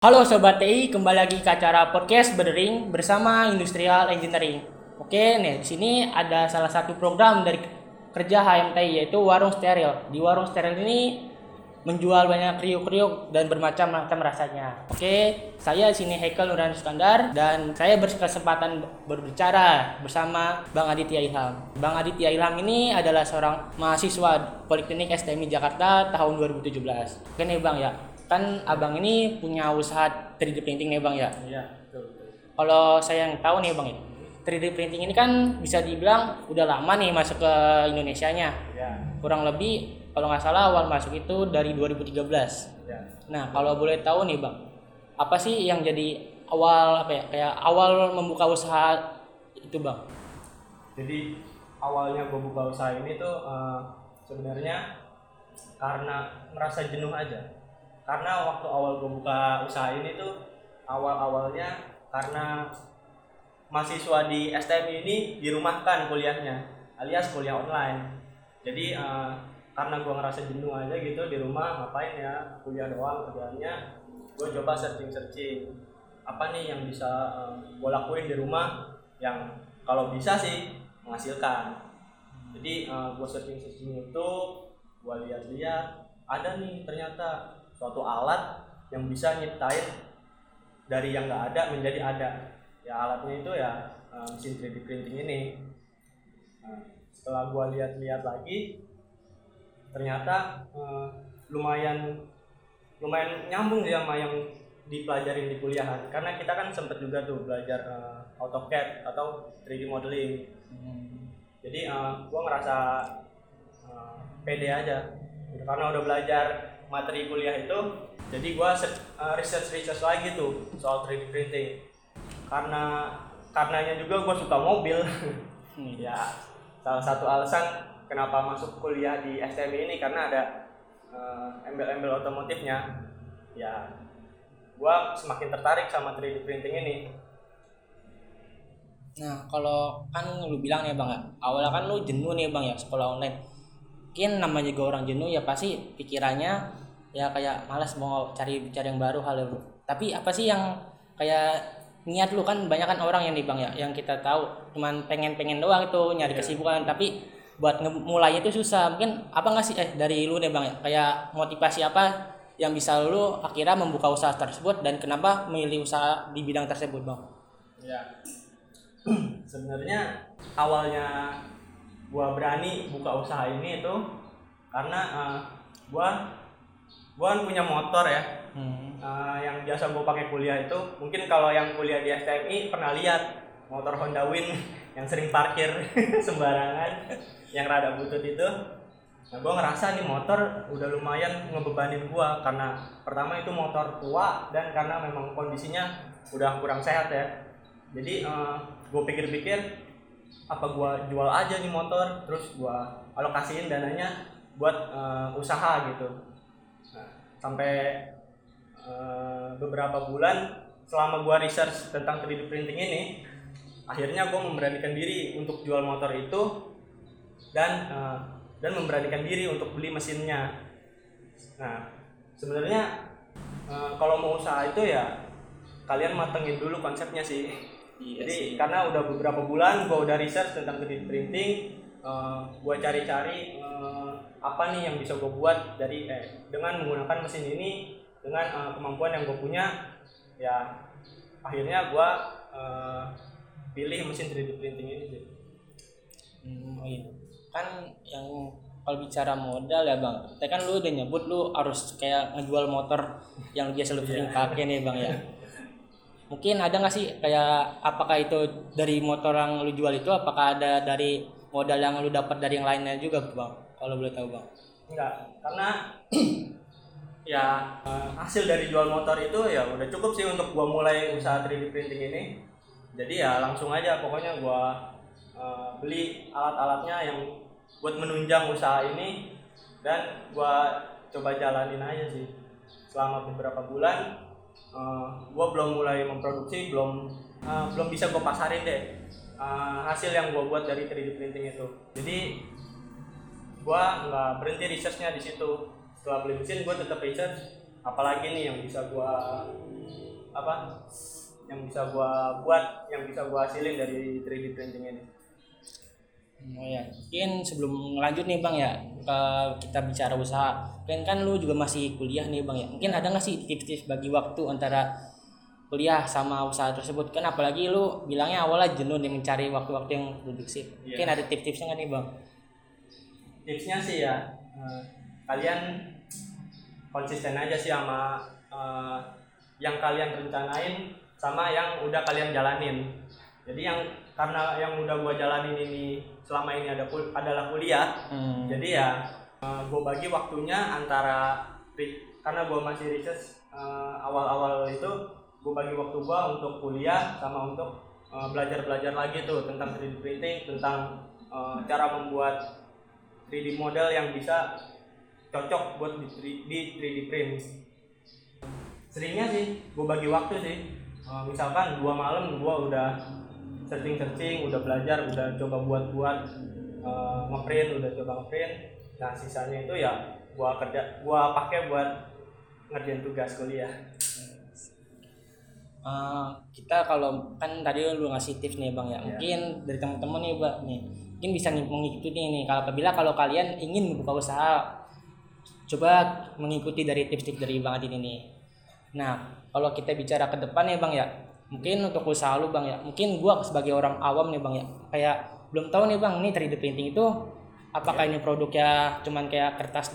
Halo Sobat TI, kembali lagi ke acara podcast Berdering bersama Industrial Engineering. Oke, nih di sini ada salah satu program dari kerja HMTI yaitu Warung Steril. Di Warung Steril ini menjual banyak kriuk-kriuk dan bermacam-macam rasanya. Oke, saya di sini Heikel Nurhanus Standard dan saya berkesempatan berbicara bersama Bang Aditya Ilham. Bang Aditya Ilham ini adalah seorang mahasiswa Politeknik STMI Jakarta tahun 2017. Oke nih Bang ya. Kan abang ini punya usaha 3D printing nih bang ya? Iya, betul. Kalau saya yang tahu nih bang, 3D printing ini kan bisa dibilang udah lama nih masuk ke Indonesianya. Iya. Kurang lebih kalau nggak salah awal masuk itu dari 2013. Iya. Nah kalau boleh tahu nih bang, apa sih yang jadi awal apa ya? Kayak awal membuka usaha itu bang? Jadi awalnya gue buka usaha ini tuh sebenarnya karena merasa jenuh aja. Karena waktu awal gue buka usaha ini tuh awal-awalnya karena mahasiswa di STMI ini dirumahkan kuliahnya, alias kuliah online. Jadi karena gue ngerasa jenuh aja gitu di rumah, ngapain ya kuliah doang kerjaannya, gue coba searching apa nih yang bisa gue lakuin di rumah yang kalau bisa sih menghasilkan. Jadi gue searching itu, gue lihat-lihat ada nih ternyata suatu alat yang bisa nyiptain dari yang nggak ada menjadi ada. Ya alatnya itu ya mesin 3D printing ini. Setelah gua lihat-lihat lagi, ternyata lumayan nyambung ya sama yang dipelajarin di kuliahan. Karena kita kan sempat juga tuh belajar AutoCAD atau 3D modeling. Jadi gua ngerasa pede aja karena udah belajar materi kuliah itu, jadi gue research lagi tuh soal 3D printing. Karenanya juga gue suka mobil. Ya, salah satu alasan kenapa masuk kuliah di STMI ini karena ada embel-embel otomotifnya. Ya, gue semakin tertarik sama 3D printing ini. Nah, kalau kan lu bilang ya bang, awalnya kan lu jenuh nih bang ya sekolah online. Mungkin namanya juga orang jenuh ya pasti pikirannya ya kayak malas mau cari yang baru hal baru. Tapi apa sih yang kayak niat lu kan banyak kan orang yang nih bang ya yang kita tahu cuman pengen doang itu nyari kesibukan tapi buat mulainya itu susah. Mungkin apa nggak sih dari lu nih bang ya kayak motivasi apa yang bisa lu akhirnya membuka usaha tersebut dan kenapa memilih usaha di bidang tersebut bang? Ya sebenarnya awalnya gua berani buka usaha ini itu karena gua kan punya motor ya. Yang biasa gua pakai kuliah itu mungkin kalau yang kuliah di STMI pernah lihat motor Honda Win yang sering parkir sembarangan yang rada butut itu. Nah gua ngerasa nih motor udah lumayan ngebebanin gua karena pertama itu motor tua dan karena memang kondisinya udah kurang sehat ya. Jadi gua pikir-pikir apa gue jual aja nih motor terus gue alokasiin dananya buat usaha gitu. Nah, sampai beberapa bulan selama gue research tentang 3D printing ini akhirnya gue memberanikan diri untuk jual motor itu dan memberanikan diri untuk beli mesinnya. Nah sebenarnya kalau mau usaha itu ya kalian matengin dulu konsepnya sih. Yes. Jadi karena udah beberapa bulan gue udah research tentang 3D printing, gue cari-cari apa nih yang bisa gue buat dari dengan menggunakan mesin ini dengan kemampuan yang gue punya, ya akhirnya gue pilih mesin 3D printing ini. Iya. Kan yang kalau bicara modal ya bang, tadi kan lu udah nyebut lu harus kayak ngejual motor yang biasa lu sering pakai nih bang ya. Mungkin ada nggak sih kayak apakah itu dari motor yang lu jual itu apakah ada dari modal yang lu dapat dari yang lainnya juga bang? Kalau boleh tahu bang? Enggak, karena ya hasil dari jual motor itu ya udah cukup sih untuk gua mulai usaha 3D printing ini. Jadi ya langsung aja pokoknya gua beli alat-alatnya yang buat menunjang usaha ini dan gua coba jalanin aja sih selama beberapa bulan. Gue belum mulai memproduksi, belum bisa gue pasarin deh hasil yang gue buat dari 3D printing itu. Jadi gue nggak berhenti researchnya di situ. Setelah beli mesin, gue tetap research Apalagi nih yang bisa gua apa? Yang bisa gua buat, yang bisa gua hasilin dari 3D printing ini. Oh ya, mungkin sebelum lanjut nih Bang ya, kita bicara usaha. Kan lu juga masih kuliah nih Bang ya. Mungkin ada nggak sih tips-tips bagi waktu antara kuliah sama usaha tersebut? Kan apalagi lu bilangnya awalnya jenuh nih mencari waktu-waktu yang produktif. Yeah. Mungkin ada tips-tipsnya nggak nih Bang? Tipsnya sih ya, kalian konsisten aja sih sama yang kalian rencanain sama yang udah kalian jalanin. Jadi yang karena yang udah gua jalanin ini selama ini adalah kuliah. Jadi ya gua bagi waktunya antara karena gua masih research awal-awal itu gua bagi waktu gua untuk kuliah sama untuk belajar-belajar lagi tuh tentang 3D printing, tentang cara membuat 3D model yang bisa cocok buat di 3D print. Seringnya sih gua bagi waktu sih. Misalkan 2 malam gua udah searching, udah belajar, udah coba buat ngeprint. Nah, sisanya itu ya gua pakai buat ngerjain tugas kuliah. Kita kalau kan tadi lu ngasih tips nih Bang ya. Mungkin dari teman-teman nih Bang nih, mungkin bisa mengikuti nih kalau kalian ingin membuka usaha, coba mengikuti dari tips-tips dari Bang Adit ini. Nah, kalau kita bicara ke depan nih Bang ya, mungkin untuk usaha lu Bang ya, mungkin gua sebagai orang awam nih Bang ya, kayak belum tahu nih Bang, ini 3D printing itu apakah ini produknya cuman kayak kertas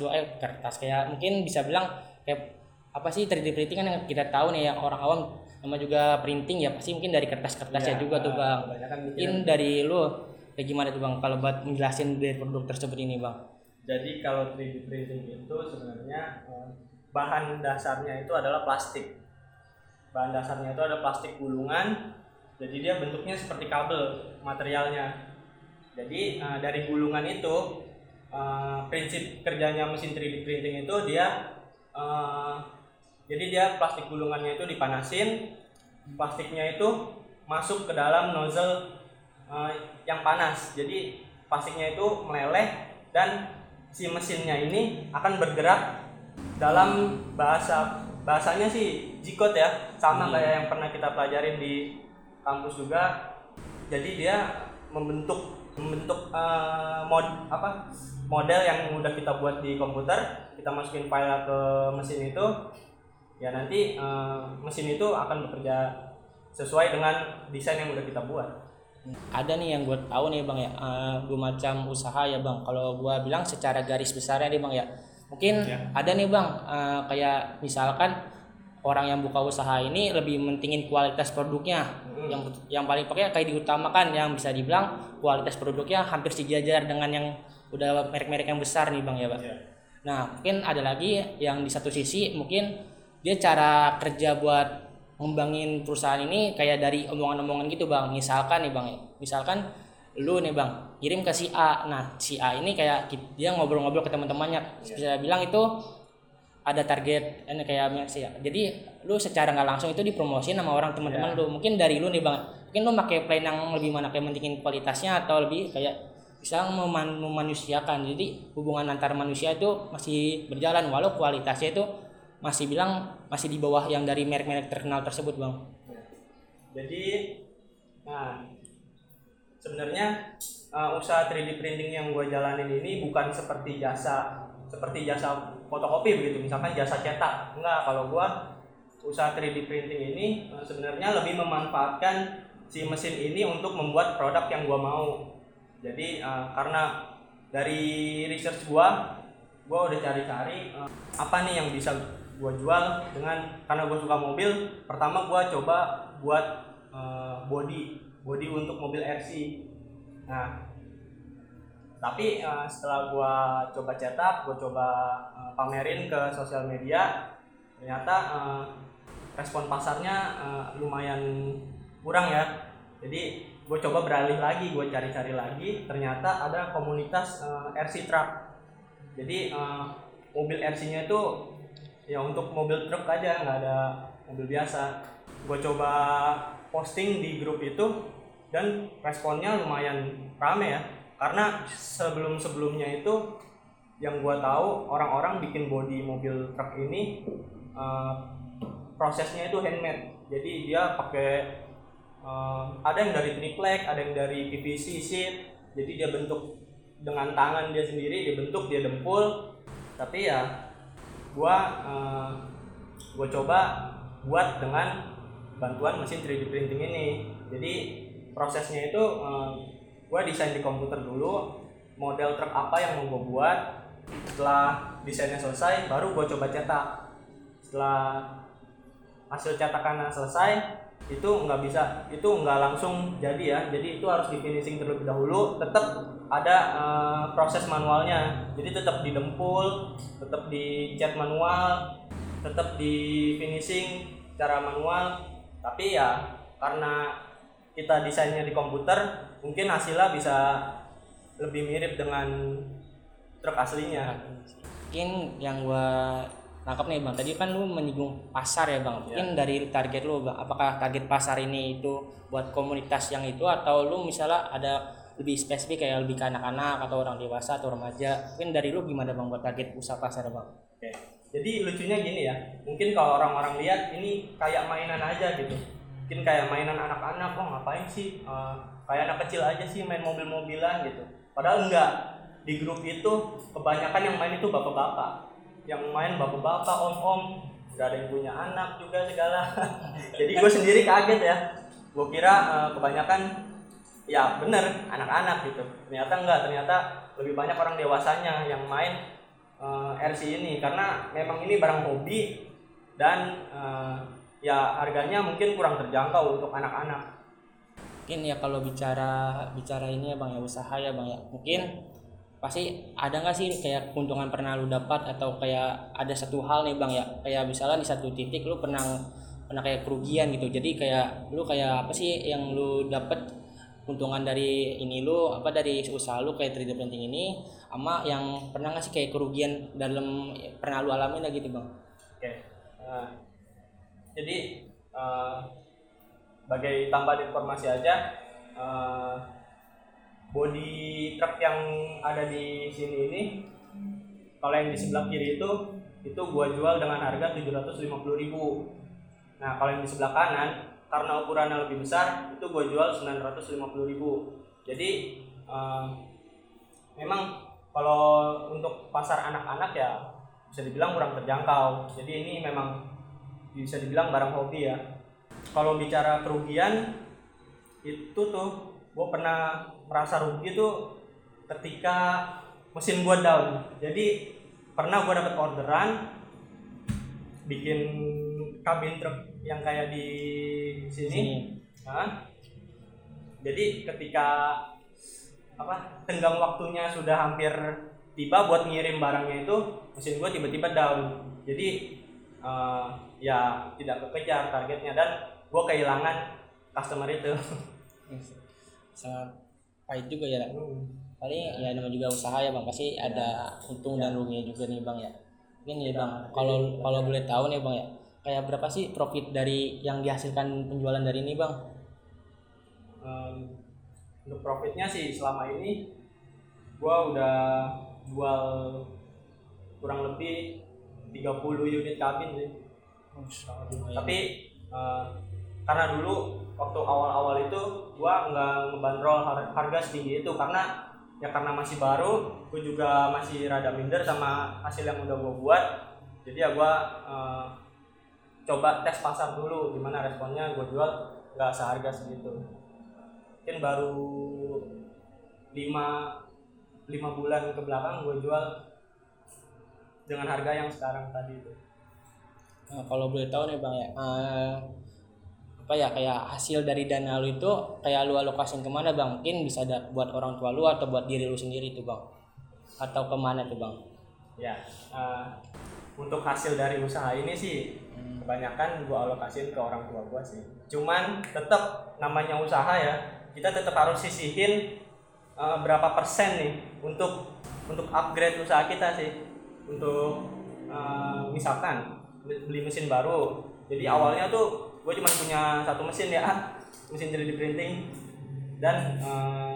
kayak mungkin bisa bilang kayak apa sih 3D printing kan yang kita tahu nih ya, orang awam sama juga printing ya pasti mungkin dari kertas-kertasnya juga tuh Bang. Mungkin dari lu kayak gimana tuh Bang kalau buat menjelasin dari produk tersebut ini Bang? Jadi kalau 3D printing itu sebenarnya bahan dasarnya itu adalah plastik gulungan. Jadi dia bentuknya seperti kabel materialnya. Jadi dari gulungan itu prinsip kerjanya mesin 3D printing itu dia jadi dia plastik gulungannya itu dipanasin, plastiknya itu masuk ke dalam nozzle yang panas. Jadi plastiknya itu meleleh dan si mesinnya ini akan bergerak dalam bahasanya sih G-code ya, sama kayak yang pernah kita pelajarin di kampus juga. Jadi dia membentuk model yang udah kita buat di komputer, kita masukin file ke mesin itu ya, nanti mesin itu akan bekerja sesuai dengan desain yang udah kita buat. Ada nih yang gue tahu nih Bang ya, dua macam usaha ya Bang, kalau gue bilang secara garis besarnya nih Bang ya. Mungkin ada nih Bang, kayak misalkan orang yang buka usaha ini lebih mentingin kualitas produknya. Yang paling pokoknya kayak diutamakan, yang bisa dibilang kualitas produknya hampir sejajar dengan yang udah merek-merek yang besar nih Bang ya Bang. Nah mungkin ada lagi yang di satu sisi mungkin dia cara kerja buat ngembangin perusahaan ini kayak dari omongan-omongan gitu Bang. Misalkan lu nih Bang kirim ke si A, nah si A ini kayak dia ngobrol-ngobrol ke teman-temannya, bisa bilang itu ada target ini kayak si A. Jadi lu secara nggak langsung itu dipromosin sama orang teman-teman lu. Mungkin dari lu nih Bang, mungkin lu pakai plan yang lebih mana, kayak mentingin kualitasnya atau lebih kayak bisa memanusiakan. Jadi hubungan antar manusia itu masih berjalan walau kualitasnya itu masih di bawah yang dari merek-merek terkenal tersebut Bang. Jadi sebenarnya usaha 3D printing yang gue jalanin ini bukan seperti jasa fotokopi begitu, misalkan jasa cetak. Enggak, kalau gue usaha 3D printing ini sebenarnya lebih memanfaatkan si mesin ini untuk membuat produk yang gue mau. Jadi karena dari research gue udah cari-cari apa nih yang bisa gue jual dengan, karena gue suka mobil. Pertama gue coba buat body untuk mobil RC. Nah, tapi setelah gua coba cetak, gua coba pamerin ke sosial media, ternyata respon pasarnya lumayan kurang ya. Jadi gua coba beralih lagi, gua cari-cari lagi, ternyata ada komunitas RC truck. Jadi mobil RC-nya itu ya untuk mobil truk aja, nggak ada mobil biasa. Gua coba posting di grup itu dan responnya lumayan rame ya, karena sebelum-sebelumnya itu yang gua tahu orang-orang bikin bodi mobil truk ini prosesnya itu handmade. Jadi dia pakai ada yang dari triplek, ada yang dari PVC sheet. Jadi dia bentuk dengan tangan dia sendiri, dia bentuk, dia dempul. Tapi ya gua coba buat dengan bantuan mesin 3D printing ini. Jadi prosesnya itu gue desain di komputer dulu model truk apa yang mau gue buat. Setelah desainnya selesai baru gue coba cetak. Setelah hasil cetakannya selesai, itu nggak bisa, itu nggak langsung jadi ya, jadi itu harus di finishing terlebih dahulu. Tetap ada proses manualnya, jadi tetap didempul, tetap dicat manual, tetap di finishing secara manual. Tapi ya karena kita desainnya di komputer, mungkin hasilnya bisa lebih mirip dengan truk aslinya. Mungkin yang gua tangkap nih Bang, tadi kan lu menyinggung pasar ya Bang. Mungkin dari target lu Bang, apakah target pasar ini itu buat komunitas yang itu, atau lu misalnya ada lebih spesifik kayak lebih ke anak-anak atau orang dewasa atau remaja? Mungkin dari lu gimana Bang buat target usaha pasar Bang? Oke. Jadi lucunya gini ya, mungkin kalau orang-orang lihat ini kayak mainan aja gitu. Mungkin kayak mainan anak-anak, kok ngapain sih, kayak anak kecil aja sih main mobil-mobilan gitu. Padahal enggak, di grup itu kebanyakan yang main itu bapak-bapak. Yang main bapak-bapak, om-om, udah ada yang punya anak juga segala. Jadi gue sendiri kaget ya, gue kira kebanyakan ya bener anak-anak gitu. Ternyata enggak, ternyata lebih banyak orang dewasanya yang main RC ini. Karena memang ini barang hobi dan ya harganya mungkin kurang terjangkau untuk anak-anak. Mungkin ya kalau bicara ini ya Bang ya, usaha ya Bang ya, mungkin pasti ada nggak sih kayak keuntungan pernah lu dapat, atau kayak ada satu hal nih Bang ya, kayak misalnya di satu titik lu pernah kayak kerugian gitu. Jadi kayak lu kayak apa sih yang lu dapat keuntungan dari ini lu, apa dari usaha lu kayak 3D printing ini, sama yang pernah nggak sih kayak kerugian dalam pernah lu alamin lah gitu Bang? Oke. Jadi sebagai tambahan informasi aja, bodi truk yang ada di sini ini, kalau yang di sebelah kiri itu gua jual dengan harga 750.000. Nah kalau yang di sebelah kanan, karena ukurannya lebih besar, itu gua jual 950.000. Jadi memang kalau untuk pasar anak-anak ya bisa dibilang kurang terjangkau. Jadi ini memang bisa dibilang barang hobi ya. Kalau bicara kerugian, itu tuh gue pernah merasa rugi tuh ketika mesin gue down. Jadi pernah gue dapet orderan bikin kabin truk yang kayak di sini. Nah, jadi ketika tenggang waktunya sudah hampir tiba buat ngirim barangnya itu, mesin gue tiba-tiba down. Jadi ya tidak kekejar targetnya dan gue kehilangan customer itu. Sangat pahit juga ya. Paling ya namanya juga usaha ya Bang, pasti ada untung dan ruginya juga nih Bang ya. Mungkin ya Bang, kalau boleh tahu nih Bang ya, kayak berapa sih profit dari yang dihasilkan penjualan dari ini Bang? Untuk profitnya sih selama ini gue udah jual kurang lebih 30 unit kabin sih. Tapi karena dulu waktu awal-awal itu gua nggak ngebandrol harga setinggi itu, karena masih baru, gua juga masih rada minder sama hasil yang udah gua buat. Jadi ya gua coba tes pasar dulu gimana responnya, gua jual nggak seharga segitu. Mungkin baru 5 bulan ke belakang gua jual dengan harga yang sekarang tadi itu. Nah, kalau boleh tahu nih Bang ya, kayak hasil dari dana lu itu kayak lu alokasiin kemana Bang? Mungkin bisa buat orang tua lu atau buat diri lu sendiri tuh Bang, atau kemana tuh Bang? Ya, untuk hasil dari usaha ini sih kebanyakan gua alokasiin ke orang tua gua sih. Cuman tetap namanya usaha ya, kita tetap harus sisihin berapa persen nih untuk upgrade usaha kita sih. Untuk misalkan beli mesin baru, jadi awalnya tuh gue cuma punya satu mesin ya, mesin 3D printing, dan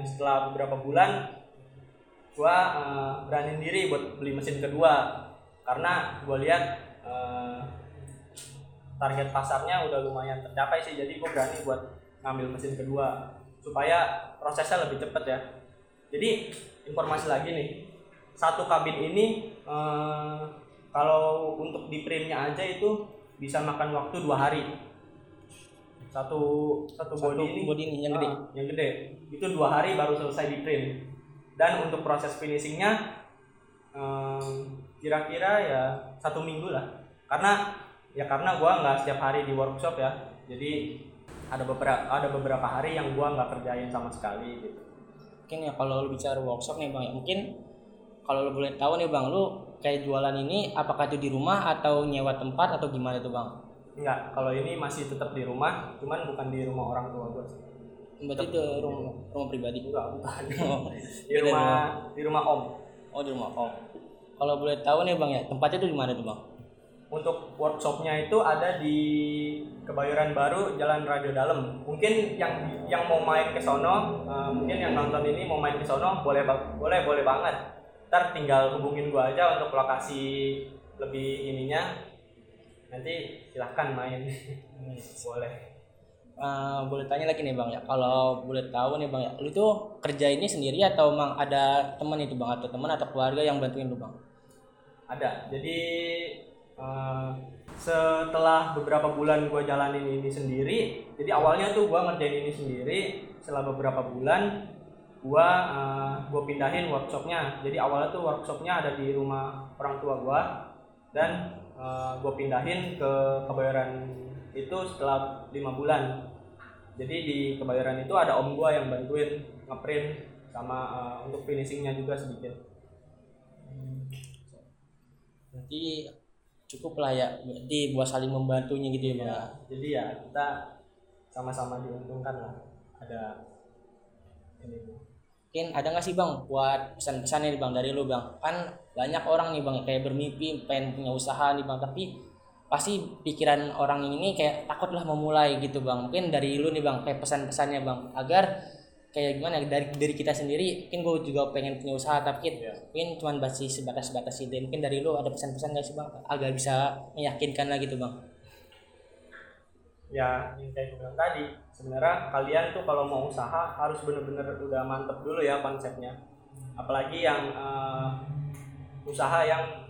setelah beberapa bulan gue beraniin diri buat beli mesin kedua karena gue lihat target pasarnya udah lumayan tercapai sih, jadi gue berani buat ngambil mesin kedua supaya prosesnya lebih cepat ya. Jadi informasi lagi nih, satu kabin ini kalau untuk di printnya aja itu bisa makan waktu 2 hari. Satu body ini yang gede itu 2 hari baru selesai di print. Dan untuk proses finishingnya kira-kira ya 1 minggu lah, karena gue nggak setiap hari di workshop ya, jadi ada beberapa hari yang gue nggak kerjain sama sekali gitu. Mungkin ya kalau lu bicara workshop nih bang ya, mungkin kalau lu boleh tahu nih bang, lu kayak jualan ini apakah itu di rumah atau nyewa tempat atau gimana tuh bang? Enggak, kalau ini masih tetap di rumah, cuman bukan di rumah orang tua gue. Berarti itu rumah pribadi? Enggak, bukan. di rumah om. Oh di rumah om. Kalau boleh tahu nih bang ya, tempatnya tuh di mana tuh bang? Untuk workshopnya itu ada di Kebayoran Baru, Jalan Radio Dalam. Mungkin yang mau main ke sono, mungkin yang nonton ini mau main ke sono, boleh banget. Ntar tinggal hubungin gua aja untuk lokasi lebih ininya. Nanti silahkan main. Boleh. Boleh tanya lagi nih bang ya. Kalau boleh tahu nih bang ya, lu tuh kerja ini sendiri atau emang ada teman itu bang, atau teman atau keluarga yang bantuin lu bang? Ada. Jadi setelah beberapa bulan gue jalanin ini sendiri, jadi awalnya tuh gue ngerjain ini sendiri. Setelah beberapa bulan gue pindahin workshopnya. Jadi awalnya tuh workshopnya ada di rumah orang tua gue, dan gue pindahin ke Kebayoran itu setelah 5 bulan. Jadi di Kebayoran itu ada om gue yang bantuin ngeprint sama untuk finishingnya juga sedikit. Nanti cukup lah ya, jadi buat saling membantunya gitu ya bang. Ya, jadi ya kita sama-sama diuntungkan lah. Ada ini. Mungkin ada nggak sih bang buat pesan-pesannya bang dari lu bang? Kan banyak orang nih bang kayak bermimpi pengen punya usaha nih bang, tapi pasti pikiran orang ini kayak takut lah memulai gitu bang. Mungkin dari lu nih bang kayak pesan-pesannya bang, agar kayak gimana dari kita sendiri. Mungkin gue juga pengen punya usaha tapi mungkin cuma sebatas ide. Mungkin dari lu ada pesan-pesan gak sih bang agar bisa meyakinkan lagi tuh bang? Ya yang kayak gue bilang tadi, sebenarnya kalian tuh kalau mau usaha harus bener-bener udah mantep dulu ya konsepnya. Apalagi yang usaha yang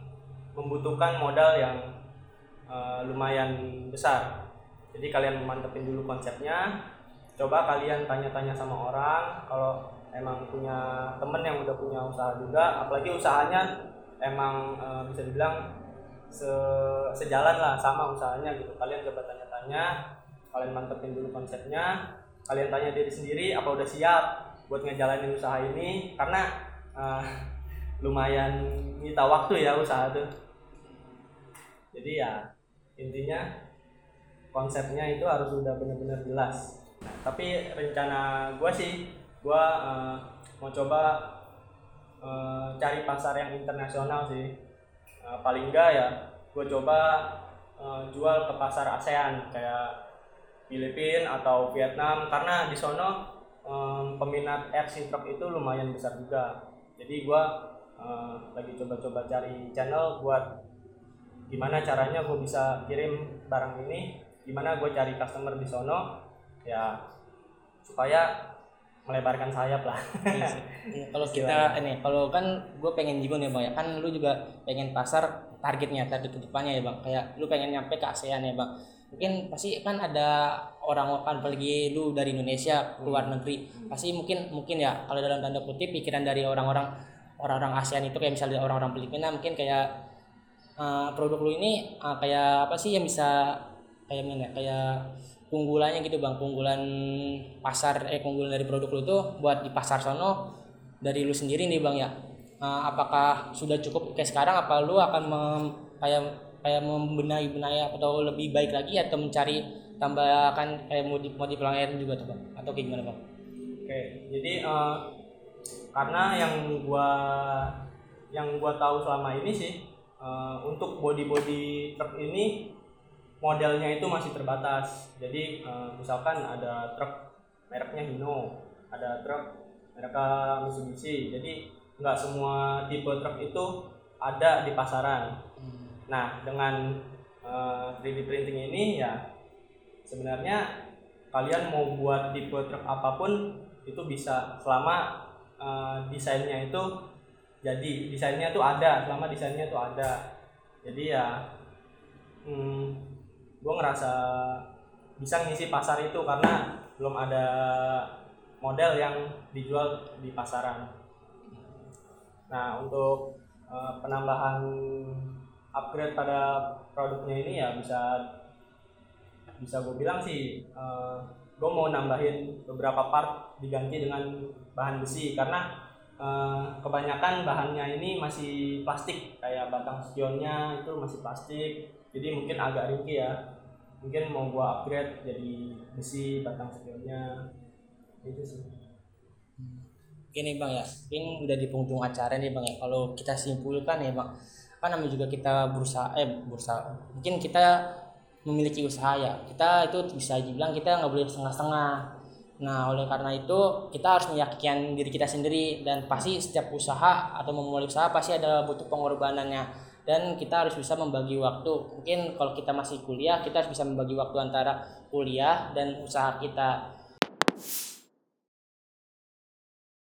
membutuhkan modal yang lumayan besar. Jadi kalian mantepin dulu konsepnya. Coba kalian tanya-tanya sama orang, kalau emang punya temen yang udah punya usaha juga, apalagi usahanya emang bisa dibilang sejalan lah sama usahanya gitu. Kalian coba tanya-tanya, kalian mantepin dulu konsepnya, kalian tanya diri sendiri apa udah siap buat ngejalanin usaha ini, karena lumayan nyita waktu ya usaha tuh. Jadi ya intinya konsepnya itu harus udah benar-benar jelas. Nah, tapi rencana gue sih, gue mau coba cari pasar yang internasional sih. Paling enggak ya gue coba jual ke pasar ASEAN kayak Filipina atau Vietnam, karena di sono peminat RC truck itu lumayan besar juga. Jadi gue lagi coba-coba cari channel buat gimana caranya gue bisa kirim barang ini, gimana gue cari customer di sono ya supaya melebarkan sayap lah. Kalau kita ini, kalau kan gue pengen juga nih bang ya, kan lu juga pengen pasar target kedepannya ya bang, kayak lu pengen nyampe ke ASEAN ya bang. Mungkin pasti kan ada orang-orang, apalagi lu dari Indonesia keluar negeri, pasti mungkin ya kalau dalam tanda kutip pikiran dari orang-orang ASEAN itu kayak misalnya orang-orang Filipina, mungkin kayak produk lu ini kayak apa sih yang bisa kayak keunggulannya gitu bang, keunggulan dari produk lu tuh buat di pasar sono dari lu sendiri nih bang ya. Apakah sudah cukup kayak sekarang, apa lu akan kayak membenahi atau lebih baik lagi, atau mencari tambahkan kayak modif pelanggan juga tuh bang, atau kayak gimana bang? Oke, jadi karena yang gua tahu selama ini sih untuk body truk ini modelnya itu masih terbatas. Jadi misalkan ada truk mereknya Hino, ada truk merek Mitsubishi. Jadi nggak semua tipe truk itu ada di pasaran. Nah, dengan 3D printing ini ya sebenarnya kalian mau buat tipe truk apapun itu bisa, selama desainnya itu jadi, desainnya itu ada, selama desainnya itu ada. Jadi ya gue ngerasa bisa ngisi pasar itu karena belum ada model yang dijual di pasaran. Nah, untuk penambahan upgrade pada produknya ini ya bisa gue bilang sih gue mau nambahin beberapa part diganti dengan bahan besi karena kebanyakan bahannya ini masih plastik, kayak batang spionnya itu masih plastik, jadi mungkin agak ringkih ya, mungkin mau gue upgrade jadi besi batang spionnya itu sih. Ini Bang ya, ini udah di penghujung acara nih Bang ya. Kalau kita simpulkan ya Bang, apa namanya juga kita berusaha mungkin kita memiliki usaha ya, kita itu bisa dibilang kita nggak boleh setengah-setengah. Nah, oleh karena itu kita harus meyakinkan diri kita sendiri, dan pasti setiap usaha atau memulai usaha pasti ada butuh pengorbanannya, dan kita harus bisa membagi waktu. Mungkin kalau kita masih kuliah, kita harus bisa membagi waktu antara kuliah dan usaha kita.